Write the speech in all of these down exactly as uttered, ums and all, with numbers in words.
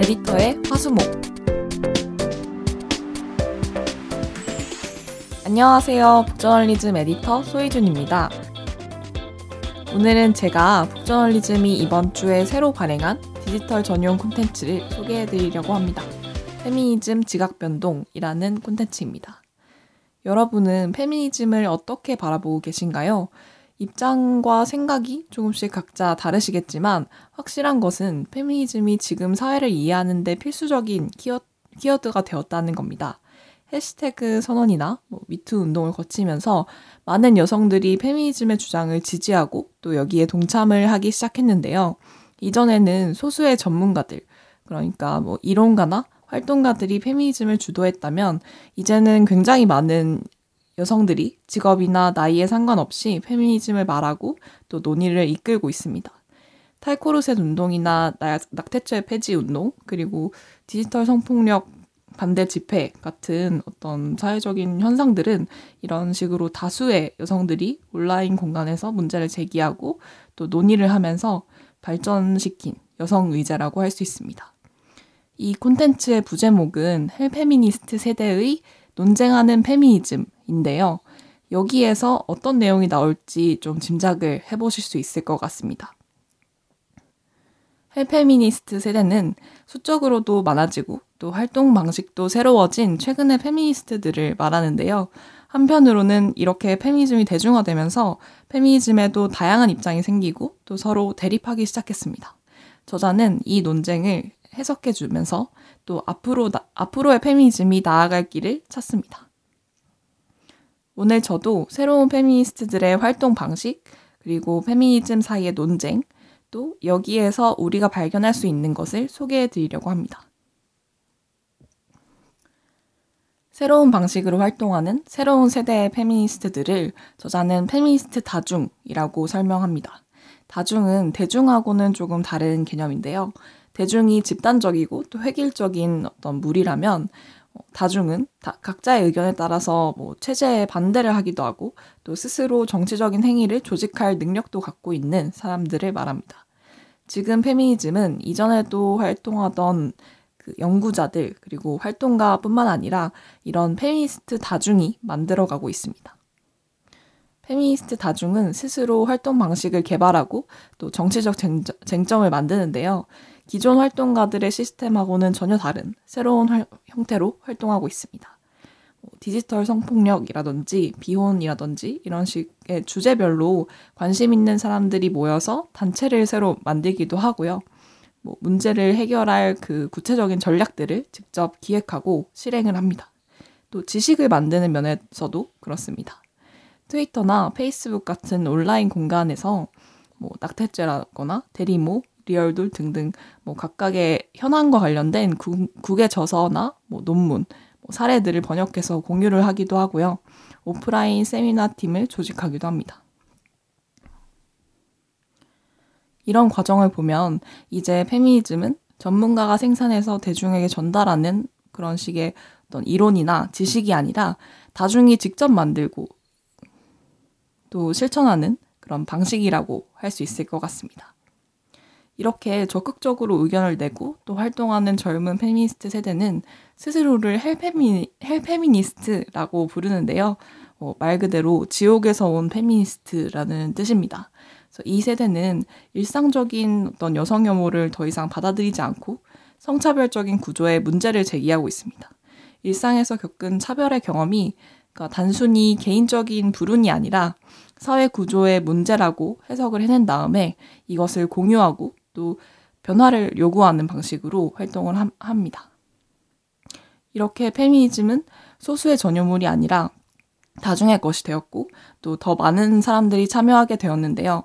에디터의 화수목. 안녕하세요. 북저널리즘 에디터 소희준입니다. 오늘은 제가 북저널리즘이 이번 주에 새로 발행한 디지털 전용 콘텐츠를 소개해드리려고 합니다. 페미니즘 지각변동이라는 콘텐츠입니다. 여러분은 페미니즘을 어떻게 바라보고 계신가요? 입장과 생각이 조금씩 각자 다르시겠지만 확실한 것은 페미니즘이 지금 사회를 이해하는 데 필수적인 키워, 키워드가 되었다는 겁니다. 해시태그 선언이나 뭐 미투 운동을 거치면서 많은 여성들이 페미니즘의 주장을 지지하고 또 여기에 동참을 하기 시작했는데요. 이전에는 소수의 전문가들, 그러니까 뭐 이론가나 활동가들이 페미니즘을 주도했다면 이제는 굉장히 많은 여성들이 직업이나 나이에 상관없이 페미니즘을 말하고 또 논의를 이끌고 있습니다. 탈코르셋 운동이나 낙태죄 폐지 운동, 그리고 디지털 성폭력 반대 집회 같은 어떤 사회적인 현상들은 이런 식으로 다수의 여성들이 온라인 공간에서 문제를 제기하고 또 논의를 하면서 발전시킨 여성의제라고 할 수 있습니다. 이 콘텐츠의 부제목은 헬페미니스트 세대의 논쟁하는 페미니즘인데요. 여기에서 어떤 내용이 나올지 좀 짐작을 해보실 수 있을 것 같습니다. 헬페미니스트 세대는 수적으로도 많아지고 또 활동 방식도 새로워진 최근의 페미니스트들을 말하는데요. 한편으로는 이렇게 페미니즘이 대중화되면서 페미니즘에도 다양한 입장이 생기고 또 서로 대립하기 시작했습니다. 저자는 이 논쟁을 해석해주면서 또 앞으로 나, 앞으로의 페미니즘이 나아갈 길을 찾습니다. 오늘 저도 새로운 페미니스트들의 활동 방식, 그리고 페미니즘 사이의 논쟁, 또 여기에서 우리가 발견할 수 있는 것을 소개해드리려고 합니다. 새로운 방식으로 활동하는 새로운 세대의 페미니스트들을 저자는 페미니스트 다중이라고 설명합니다. 다중은 대중하고는 조금 다른 개념인데요. 대중이 집단적이고 또 획일적인 어떤 무리라면 다중은 다, 각자의 의견에 따라서 뭐 체제에 반대를 하기도 하고 또 스스로 정치적인 행위를 조직할 능력도 갖고 있는 사람들을 말합니다. 지금 페미니즘은 이전에도 활동하던 그 연구자들, 그리고 활동가뿐만 아니라 이런 페미니스트 다중이 만들어가고 있습니다. 페미니스트 다중은 스스로 활동 방식을 개발하고 또 정치적 쟁점, 쟁점을 만드는데요. 기존 활동가들의 시스템하고는 전혀 다른 새로운 활, 형태로 활동하고 있습니다. 디지털 성폭력이라든지 비혼이라든지 이런 식의 주제별로 관심 있는 사람들이 모여서 단체를 새로 만들기도 하고요. 뭐 문제를 해결할 그 구체적인 전략들을 직접 기획하고 실행을 합니다. 또 지식을 만드는 면에서도 그렇습니다. 트위터나 페이스북 같은 온라인 공간에서 뭐 낙태죄라거나 대리모, 리얼돌 등등 뭐 각각의 현안과 관련된 구, 국외 저서나 뭐 논문, 뭐 사례들을 번역해서 공유를 하기도 하고요. 오프라인 세미나 팀을 조직하기도 합니다. 이런 과정을 보면 이제 페미니즘은 전문가가 생산해서 대중에게 전달하는 그런 식의 어떤 이론이나 지식이 아니라 다중이 직접 만들고 또 실천하는 그런 방식이라고 할 수 있을 것 같습니다. 이렇게 적극적으로 의견을 내고 또 활동하는 젊은 페미니스트 세대는 스스로를 헬페미, 헬페미니스트라고 부르는데요. 어, 말 그대로 지옥에서 온 페미니스트라는 뜻입니다. 그래서 이 세대는 일상적인 어떤 여성 혐오를 더 이상 받아들이지 않고 성차별적인 구조에 문제를 제기하고 있습니다. 일상에서 겪은 차별의 경험이 그러니까 단순히 개인적인 불운이 아니라 사회 구조의 문제라고 해석을 해낸 다음에 이것을 공유하고 또 변화를 요구하는 방식으로 활동을 함, 합니다. 이렇게 페미니즘은 소수의 전유물이 아니라 다중의 것이 되었고 또 더 많은 사람들이 참여하게 되었는데요.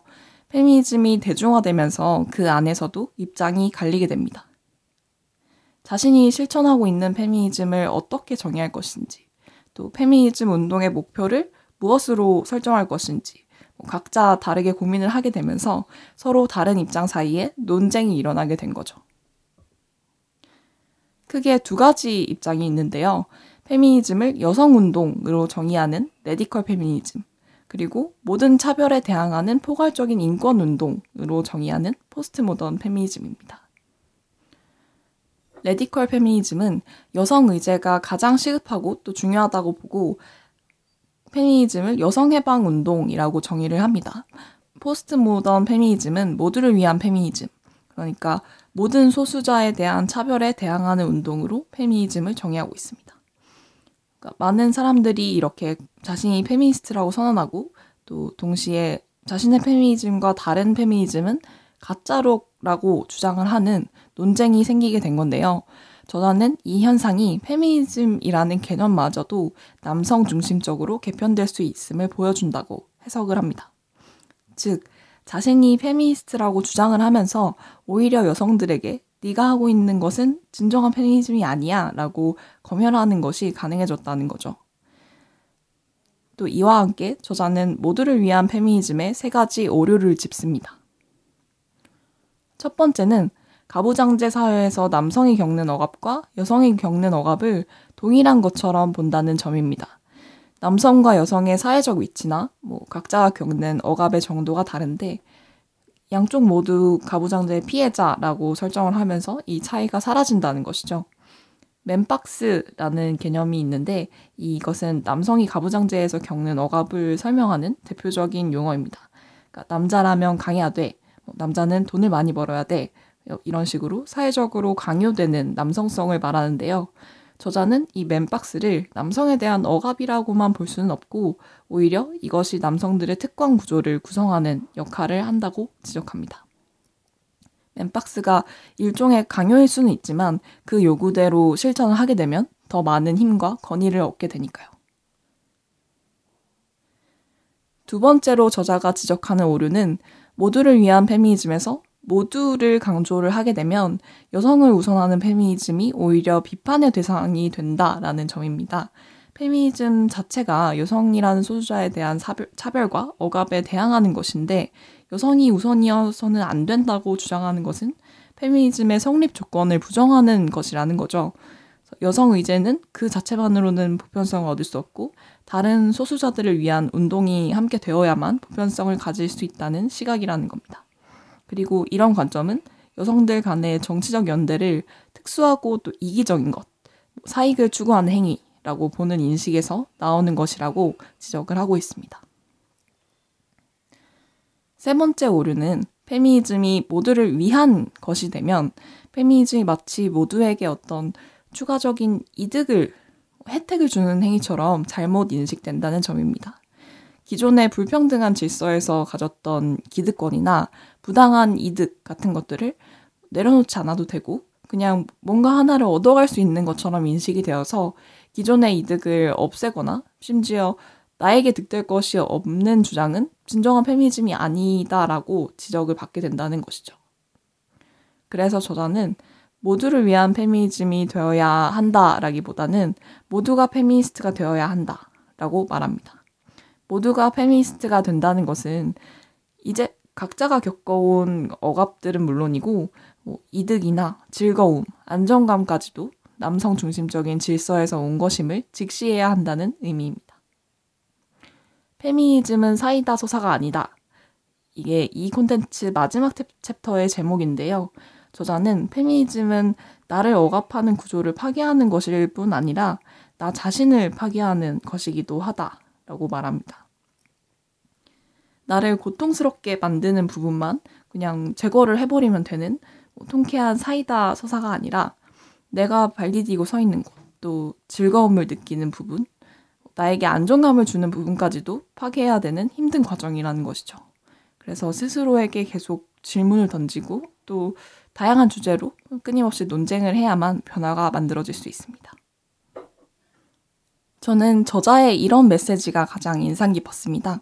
페미니즘이 대중화되면서 그 안에서도 입장이 갈리게 됩니다. 자신이 실천하고 있는 페미니즘을 어떻게 정의할 것인지, 또 페미니즘 운동의 목표를 무엇으로 설정할 것인지 각자 다르게 고민을 하게 되면서 서로 다른 입장 사이에 논쟁이 일어나게 된 거죠. 크게 두 가지 입장이 있는데요. 페미니즘을 여성운동으로 정의하는 레디컬 페미니즘, 그리고 모든 차별에 대항하는 포괄적인 인권운동으로 정의하는 포스트모던 페미니즘입니다. 레디컬 페미니즘은 여성 의제가 가장 시급하고 또 중요하다고 보고 페미니즘을 여성해방운동이라고 정의를 합니다. 포스트 모던 페미니즘은 모두를 위한 페미니즘, 그러니까 모든 소수자에 대한 차별에 대항하는 운동으로 페미니즘을 정의하고 있습니다. 그러니까 많은 사람들이 이렇게 자신이 페미니스트라고 선언하고 또 동시에 자신의 페미니즘과 다른 페미니즘은 가짜로라고 주장을 하는 논쟁이 생기게 된 건데요. 저자는 이 현상이 페미니즘이라는 개념마저도 남성 중심적으로 개편될 수 있음을 보여준다고 해석을 합니다. 즉, 자신이 페미니스트라고 주장을 하면서 오히려 여성들에게 네가 하고 있는 것은 진정한 페미니즘이 아니야 라고 검열하는 것이 가능해졌다는 거죠. 또 이와 함께 저자는 모두를 위한 페미니즘의 세 가지 오류를 짚습니다. 첫 번째는 가부장제 사회에서 남성이 겪는 억압과 여성이 겪는 억압을 동일한 것처럼 본다는 점입니다. 남성과 여성의 사회적 위치나 뭐 각자가 겪는 억압의 정도가 다른데 양쪽 모두 가부장제의 피해자라고 설정을 하면서 이 차이가 사라진다는 것이죠. 맨박스라는 개념이 있는데 이것은 남성이 가부장제에서 겪는 억압을 설명하는 대표적인 용어입니다. 그러니까 남자라면 강해야 돼, 남자는 돈을 많이 벌어야 돼, 이런 식으로 사회적으로 강요되는 남성성을 말하는데요. 저자는 이 맨박스를 남성에 대한 억압이라고만 볼 수는 없고 오히려 이것이 남성들의 특권 구조를 구성하는 역할을 한다고 지적합니다. 맨박스가 일종의 강요일 수는 있지만 그 요구대로 실천을 하게 되면 더 많은 힘과 권위를 얻게 되니까요. 두 번째로 저자가 지적하는 오류는 모두를 위한 페미니즘에서 모두를 강조를 하게 되면 여성을 우선하는 페미니즘이 오히려 비판의 대상이 된다라는 점입니다. 페미니즘 자체가 여성이라는 소수자에 대한 사별, 차별과 억압에 대항하는 것인데 여성이 우선이어서는 안 된다고 주장하는 것은 페미니즘의 성립 조건을 부정하는 것이라는 거죠. 여성 의제는 그 자체만으로는 보편성을 얻을 수 없고 다른 소수자들을 위한 운동이 함께 되어야만 보편성을 가질 수 있다는 시각이라는 겁니다. 그리고 이런 관점은 여성들 간의 정치적 연대를 특수하고 또 이기적인 것, 사익을 추구하는 행위라고 보는 인식에서 나오는 것이라고 지적을 하고 있습니다. 세 번째 오류는 페미니즘이 모두를 위한 것이 되면 페미니즘이 마치 모두에게 어떤 추가적인 이득을, 혜택을 주는 행위처럼 잘못 인식된다는 점입니다. 기존의 불평등한 질서에서 가졌던 기득권이나 부당한 이득 같은 것들을 내려놓지 않아도 되고 그냥 뭔가 하나를 얻어갈 수 있는 것처럼 인식이 되어서 기존의 이득을 없애거나 심지어 나에게 득될 것이 없는 주장은 진정한 페미니즘이 아니다라고 지적을 받게 된다는 것이죠. 그래서 저자는 모두를 위한 페미니즘이 되어야 한다라기보다는 모두가 페미니스트가 되어야 한다라고 말합니다. 모두가 페미니스트가 된다는 것은 이제 각자가 겪어온 억압들은 물론이고 뭐 이득이나 즐거움, 안정감까지도 남성 중심적인 질서에서 온 것임을 직시해야 한다는 의미입니다. 페미니즘은 사이다 소사가 아니다. 이게 이 콘텐츠 마지막 챕터의 제목인데요. 저자는 페미니즘은 나를 억압하는 구조를 파괴하는 것일 뿐 아니라 나 자신을 파괴하는 것이기도 하다라고 말합니다. 나를 고통스럽게 만드는 부분만 그냥 제거를 해버리면 되는 뭐 통쾌한 사이다 서사가 아니라 내가 발디디고 서 있는 곳, 또 즐거움을 느끼는 부분, 나에게 안정감을 주는 부분까지도 파괴해야 되는 힘든 과정이라는 것이죠. 그래서 스스로에게 계속 질문을 던지고 또 다양한 주제로 끊임없이 논쟁을 해야만 변화가 만들어질 수 있습니다. 저는 저자의 이런 메시지가 가장 인상 깊었습니다.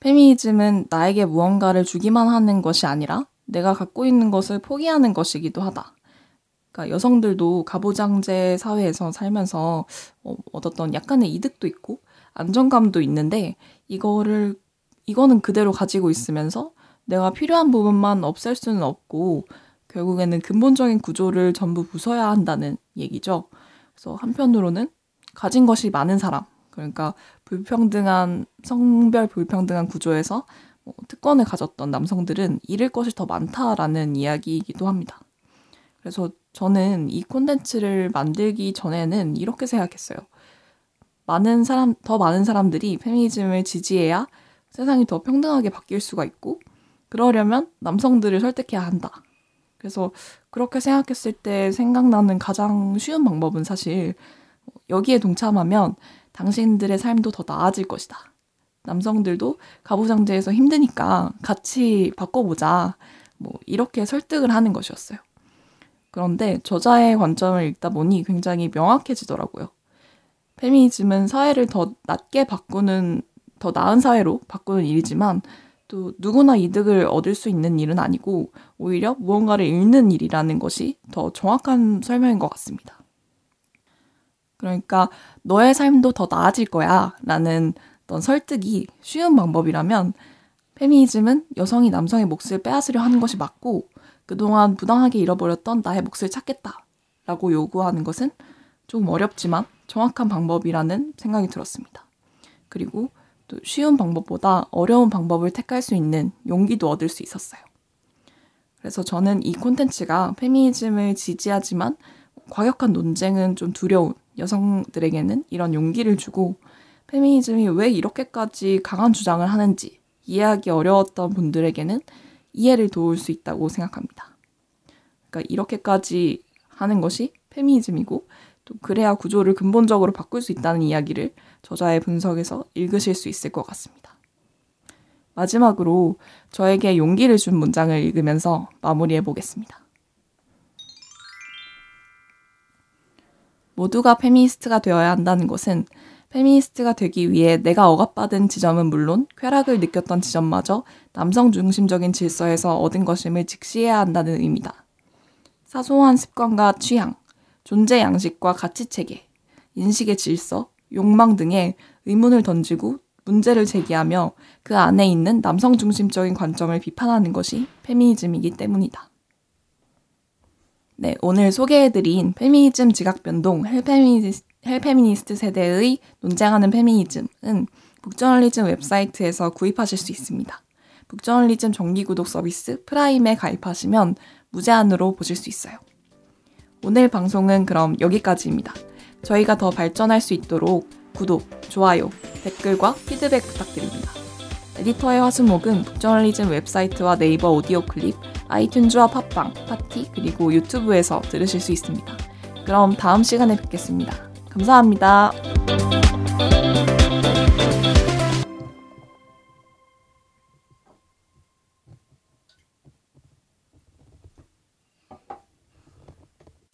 페미니즘은 나에게 무언가를 주기만 하는 것이 아니라 내가 갖고 있는 것을 포기하는 것이기도 하다. 그러니까 여성들도 가부장제 사회에서 살면서 얻었던 약간의 이득도 있고 안정감도 있는데 이거를, 이거는 그대로 가지고 있으면서 내가 필요한 부분만 없앨 수는 없고 결국에는 근본적인 구조를 전부 부숴야 한다는 얘기죠. 그래서 한편으로는 가진 것이 많은 사람, 그러니까 불평등한 성별 불평등한 구조에서 특권을 가졌던 남성들은 잃을 것이 더 많다라는 이야기이기도 합니다. 그래서 저는 이 콘텐츠를 만들기 전에는 이렇게 생각했어요. 많은 사람, 더 많은 사람들이 페미니즘을 지지해야 세상이 더 평등하게 바뀔 수가 있고, 그러려면 남성들을 설득해야 한다. 그래서 그렇게 생각했을 때 생각나는 가장 쉬운 방법은 사실 여기에 동참하면 당신들의 삶도 더 나아질 것이다. 남성들도 가부장제에서 힘드니까 같이 바꿔보자. 뭐 이렇게 설득을 하는 것이었어요. 그런데 저자의 관점을 읽다 보니 굉장히 명확해지더라고요. 페미니즘은 사회를 더 낫게 바꾸는, 더 나은 사회로 바꾸는 일이지만 또 누구나 이득을 얻을 수 있는 일은 아니고 오히려 무언가를 읽는 일이라는 것이 더 정확한 설명인 것 같습니다. 그러니까 너의 삶도 더 나아질 거야 라는 어떤 설득이 쉬운 방법이라면 페미니즘은 여성이 남성의 몫을 빼앗으려 하는 것이 맞고 그동안 부당하게 잃어버렸던 나의 몫을 찾겠다 라고 요구하는 것은 좀 어렵지만 정확한 방법이라는 생각이 들었습니다. 그리고 또 쉬운 방법보다 어려운 방법을 택할 수 있는 용기도 얻을 수 있었어요. 그래서 저는 이 콘텐츠가 페미니즘을 지지하지만 과격한 논쟁은 좀 두려운 여성들에게는 이런 용기를 주고 페미니즘이 왜 이렇게까지 강한 주장을 하는지 이해하기 어려웠던 분들에게는 이해를 도울 수 있다고 생각합니다. 그러니까 이렇게까지 하는 것이 페미니즘이고 또 그래야 구조를 근본적으로 바꿀 수 있다는 이야기를 저자의 분석에서 읽으실 수 있을 것 같습니다. 마지막으로 저에게 용기를 준 문장을 읽으면서 마무리해 보겠습니다. 모두가 페미니스트가 되어야 한다는 것은 페미니스트가 되기 위해 내가 억압받은 지점은 물론 쾌락을 느꼈던 지점마저 남성 중심적인 질서에서 얻은 것임을 직시해야 한다는 의미다. 사소한 습관과 취향, 존재 양식과 가치체계, 인식의 질서, 욕망 등의 의문을 던지고 문제를 제기하며 그 안에 있는 남성 중심적인 관점을 비판하는 것이 페미니즘이기 때문이다. 네, 오늘 소개해드린 페미니즘 지각변동, 헬페미니스트, 헬페미니스트 세대의 논쟁하는 페미니즘은 북저널리즘 웹사이트에서 구입하실 수 있습니다. 북저널리즘 정기구독 서비스 프라임에 가입하시면 무제한으로 보실 수 있어요. 오늘 방송은 그럼 여기까지입니다. 저희가 더 발전할 수 있도록 구독, 좋아요, 댓글과 피드백 부탁드립니다. 에디터의 화수목은 북저널리즘 웹사이트와 네이버 오디오 클립, 아이튠즈와 팟빵, 파티, 그리고 유튜브에서 들으실 수 있습니다. 그럼 다음 시간에 뵙겠습니다. 감사합니다.